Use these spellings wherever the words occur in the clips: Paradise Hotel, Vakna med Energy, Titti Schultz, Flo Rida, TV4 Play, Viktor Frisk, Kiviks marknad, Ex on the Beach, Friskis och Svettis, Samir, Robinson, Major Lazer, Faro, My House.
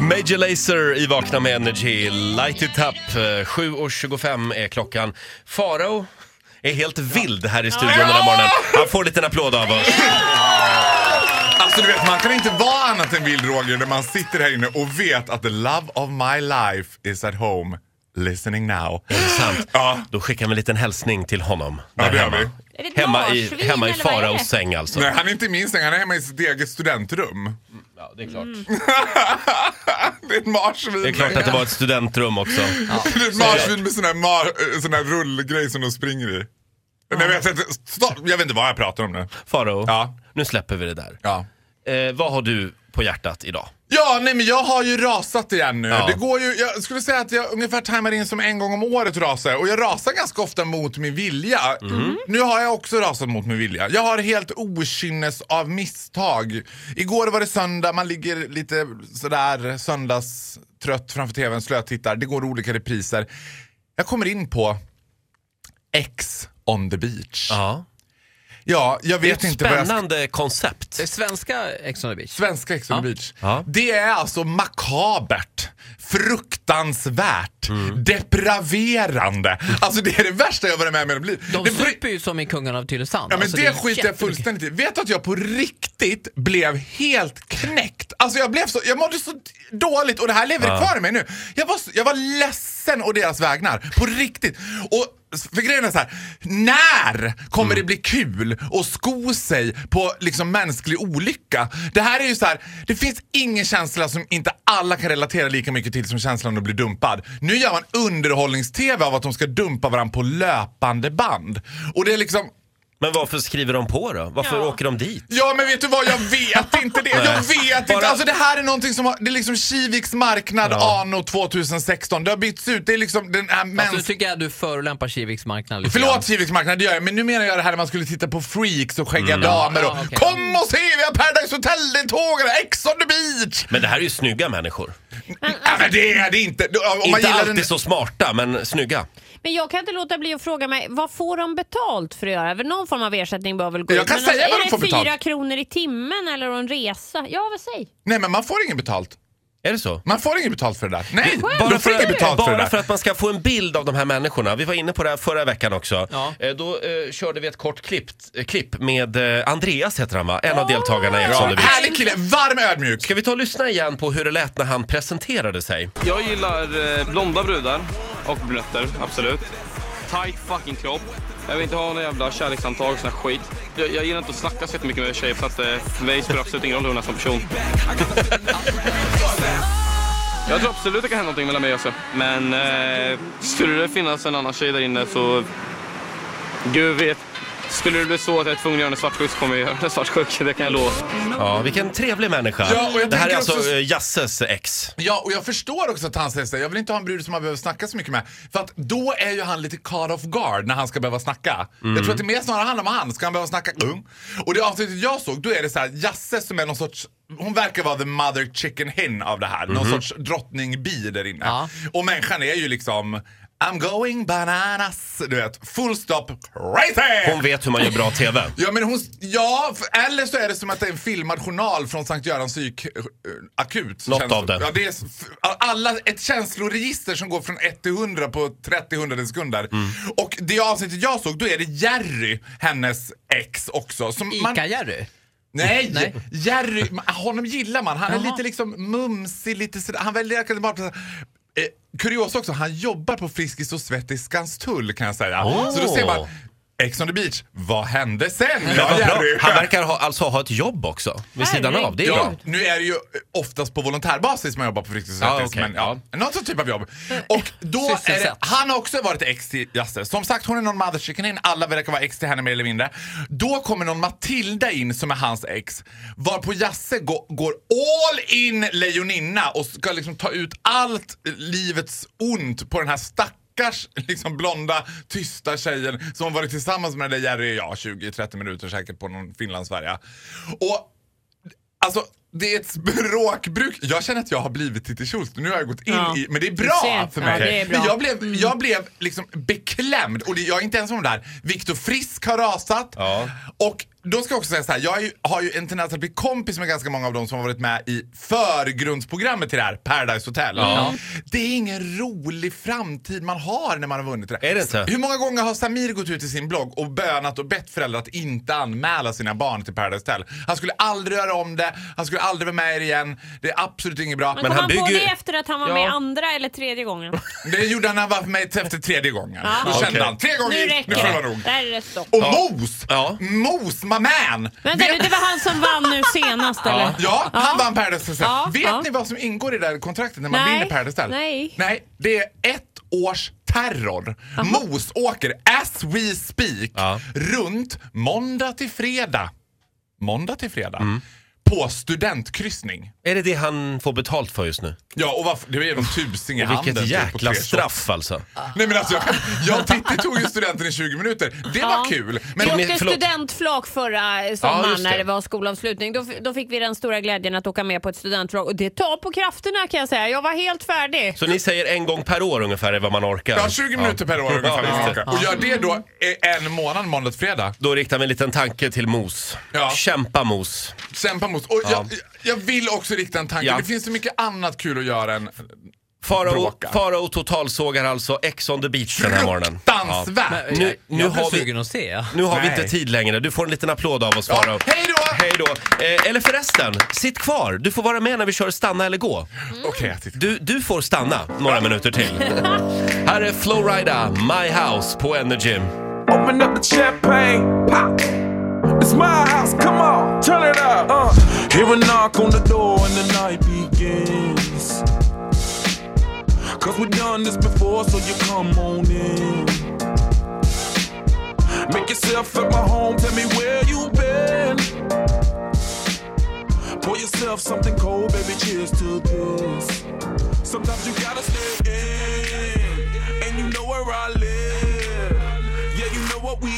Major Lazer i Vakna med Energy, Light It Up, 7:25 är klockan. Faro är helt vild här i studion den här morgonen. Han får en liten applåd av oss. Alltså du vet, man kan inte vara annat än vild, Roger, när man sitter här inne och vet att the love of my life is at home, listening now. Är det sant? Ja. Då skickar vi en liten hälsning till honom. Ja, det gör vi. Hemma i Faraos säng alltså. Nej, han är inte min säng, han är hemma i sitt eget studentrum. Ja, det är klart. Mm. Det är ett marsvin. Det är klart att det var ett studentrum också. Ja. Det är ett marsvin med sån här rullgrej som de springer i. Ja. Nej, jag vet inte vad jag pratar om nu. Faro, nu släpper vi det där. Ja. Vad har du på hjärtat idag? Ja, nej men jag har ju rasat igen nu. Ja. Det går ju, jag skulle säga att jag ungefär tajmar in som en gång om året rasar. Och jag rasar ganska ofta mot min vilja. Mm. Nu har jag också rasat mot min vilja. Jag har helt okynnes av misstag. Igår var det söndag, man ligger lite sådär söndagstrött framför tvn, slötittar. Det går olika repriser. Jag kommer in på Ex on the Beach. Ja. Ja, jag vet inte vad det är. Ett spännande koncept. Det är svenska Ex on the Beach. Svenska Ex on the Beach. Ja. Det är alltså makabert, fruktansvärt, depraverande. Alltså det är det värsta jag varit med blir. De super ju som i Kungen av Tylösand. Ja, men alltså, det skiter jag fullständigt i. Vet att jag på riktigt blev helt knäckt. Alltså jag mådde så dåligt och det här lever kvar i mig nu. Jag var ledsen och deras vägnar på riktigt. Och för grejen är så här, när kommer det bli kul och sko sig på liksom mänsklig olycka? Det här är ju så här, det finns ingen känsla som inte alla kan relatera lika mycket till som känslan att bli dumpad. Nu gör man underhållnings-tv av att de ska dumpa varandra på löpande band. Och det är liksom... Men varför skriver de på då? Varför åker de dit? Ja, men vet du vad? Jag vet inte det. Jag vet inte. Alltså det här är någonting som har, det är liksom Kiviks marknad anno 2016. Det har bytts ut. Det är liksom den här alltså, tycker jag du förolämpar Kiviks marknad lite. Förlåt Kiviks marknad, det gör jag. Men nu menar jag det här när man skulle titta på freaks och skägga damer och okay. Kom och se, vi har Paradise Hotel, det är tågare, Ex on the Beach. Men det här är ju snygga människor. Men det är inte. Om man inte alltid så smarta, men snygga. Men jag kan inte låta bli att fråga mig, vad får de betalt för att göra? För någon form av ersättning bör väl gå ut. Jag kan säga vad de får betalt. Är det 4 kronor i timmen eller en resa? Ja, vad säger? Nej, men man får ingen betalt. Är det så? Man får inget betalt för det där. Nej, bara för att man ska få en bild av de här människorna. Vi var inne på det här förra veckan också. Ja. Då körde vi ett kort klipp med Andreas heter han va? En av deltagarna i Ex on the Beach. Härlig kille, varm ödmjuk. Ska vi ta och lyssna igen på hur det lät när han presenterade sig? Jag gillar blonda brudar och brötter, absolut. Tight fucking kropp. Jag vill inte ha någon jävla kärleksantag och sån här skit. Jag gillar inte att snacka så mycket med tjejer för att mig spelar absolut ingen roll hur hon är som person. Jag tror absolut att det kan hända någonting mellan mig också. Men skulle det finnas en annan tjej där inne så... Gud vet. Skulle det bli så att jag är tvungen att göra en svartsjuk så kommer jag göra en svartsjuk, det kan jag lova. Ja, vilken trevlig människa. Ja, det här är också... alltså Jasses ex. Ja, och jag förstår också att han säger så. Jag vill inte ha en brud som man behöver snacka så mycket med. För att då är ju han lite caught off guard när han ska behöva snacka. Jag tror att det mer snarare handlar om han. Ska han behöva snacka? Och det avsnittet jag såg, då är det så här Jasse som är någon sorts... Hon verkar vara the mother chicken hen av det här. Någon sorts drottningbi där inne. Ja. Och människan är ju liksom... I'm going bananas, du vet, full stop crazy. Hon vet hur man gör bra tv. Eller så är det som att det är en filmad journal från Sankt Görans psykakut. Något av det. Ja, det är alla, ett känsloregister som går från 1 till 100 på 30 sekunder. Och det avsnittet jag såg, då är det Jerry, hennes ex också. Ica-Jerry? Nej, Jerry, honom gillar man. Han är lite liksom mumsig, lite sådär. Han väljer bara... kurios också, han jobbar på Friskis och Svettiskans tull kan jag säga. Så då ser man, Ex on the Beach, vad hände sen? Han verkar ha ett jobb också vid sidan av, det är bra. Nu är det ju oftast på volontärbasis man jobbar på Friskis och Svettis, men någon sån typ av jobb. Och då är det, han har också varit ex till Jasse. Som sagt, hon är någon mother chicken in. Alla verkar vara ex till henne mer eller mindre. Då kommer någon Matilda in som är hans ex, varpå Jasse går all in lejoninna och ska liksom ta ut allt livets ont på den här stacken. Liksom blonda, tysta tjejen som varit tillsammans med den där Jerry, 20-30 minuter säkert på någon Finlandsfärja. Och alltså, det är ett språkbruk. Jag känner att jag har blivit Titti Schultz. Nu har jag gått in i, men det är bra för mig. Ja, bra. Men jag blev liksom beklämd. Och jag är inte ens om det där. Viktor Frisk har rasat. Ja. Och då ska jag också säga så här. Jag har ju en tendens att bli kompis med ganska många av dem som har varit med i förgrundsprogrammet till det här Paradise Hotel. Ja. Det är ingen rolig framtid man har när man har vunnit det där. Är det så? Hur många gånger har Samir gått ut i sin blogg och bönat och bett föräldrar att inte anmäla sina barn till Paradise Hotel? Han skulle aldrig göra om det. Han skulle aldrig vara med igen. Det är absolut inget bra. Men han bygger på det efter att han var med andra eller tredje gången. Det gjorde han var med efter tredje gången. Då kände han, tre gånger. Nu räcker det. Och Mos, my man. Vänta, det var han som vann nu senast, eller? Ja, han vann Paradise Hotel. Vet ni vad som ingår i det där kontraktet när man vinner Paradise Hotel? Nej, det är 1 års terror. Mos åker as we speak runt måndag till fredag. På studentkryssning. Är det han får betalt för just nu? Ja, och det är de tusing i handen. Vilket jäkla straff alltså. Nej men alltså, jag tog ju studenten i 20 minuter. Det var kul. Men vi åkte studentflak förra sommaren när det var skolavslutning. Då fick vi den stora glädjen att åka med på ett studentflak. Och det tar på krafterna kan jag säga. Jag var helt färdig. Så ni säger en gång per år ungefär är vad man orkar? Ja, 20 minuter per år ungefär. Och gör det då en månad, måndag till fredag. Då riktar vi en liten tanke till Mos. Ja. Kämpa Mos. Och jag vill också rikta en tanke. Det finns så mycket annat kul att göra än Faro totalsågar alltså Ex on the Beach den här morgonen. Men, nu har vi inte tid längre. Du får en liten applåd av oss, Faro. Hej då. Eller förresten, sitt kvar. Du får vara med när vi kör stanna eller gå. Okej, du får stanna några minuter till. Här är Flo Rida, My House på Energy. Open up the champagne. Pop. It's my house, come on, turn it up. Hear a knock on the door and the night begins. Cause we've done this before, so you come on in. Make yourself at my home, tell me where you been. Pour yourself something cold, baby, cheers to this. Sometimes you gotta stay in, and you know where I live. Yeah, you know what we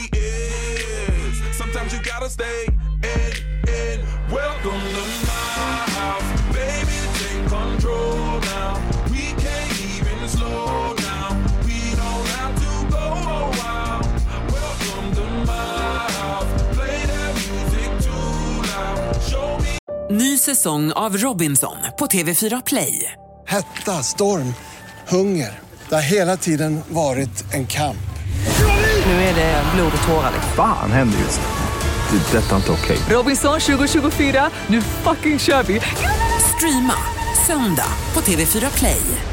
sometimes you gotta stay in. Welcome to my house. Baby, take control now. We can't even slow down. We don't have to go a while. Welcome to my house. Play that music too loud. Show me. Ny säsong av Robinson på TV4 Play. Hetta, storm, hunger. Det har hela tiden varit en kamp. Nu är det blod och tårar. Fan händer just nu. Det är detta inte okej. Robinson 2024, nu fucking kör vi. Streama söndag på TV4 Play.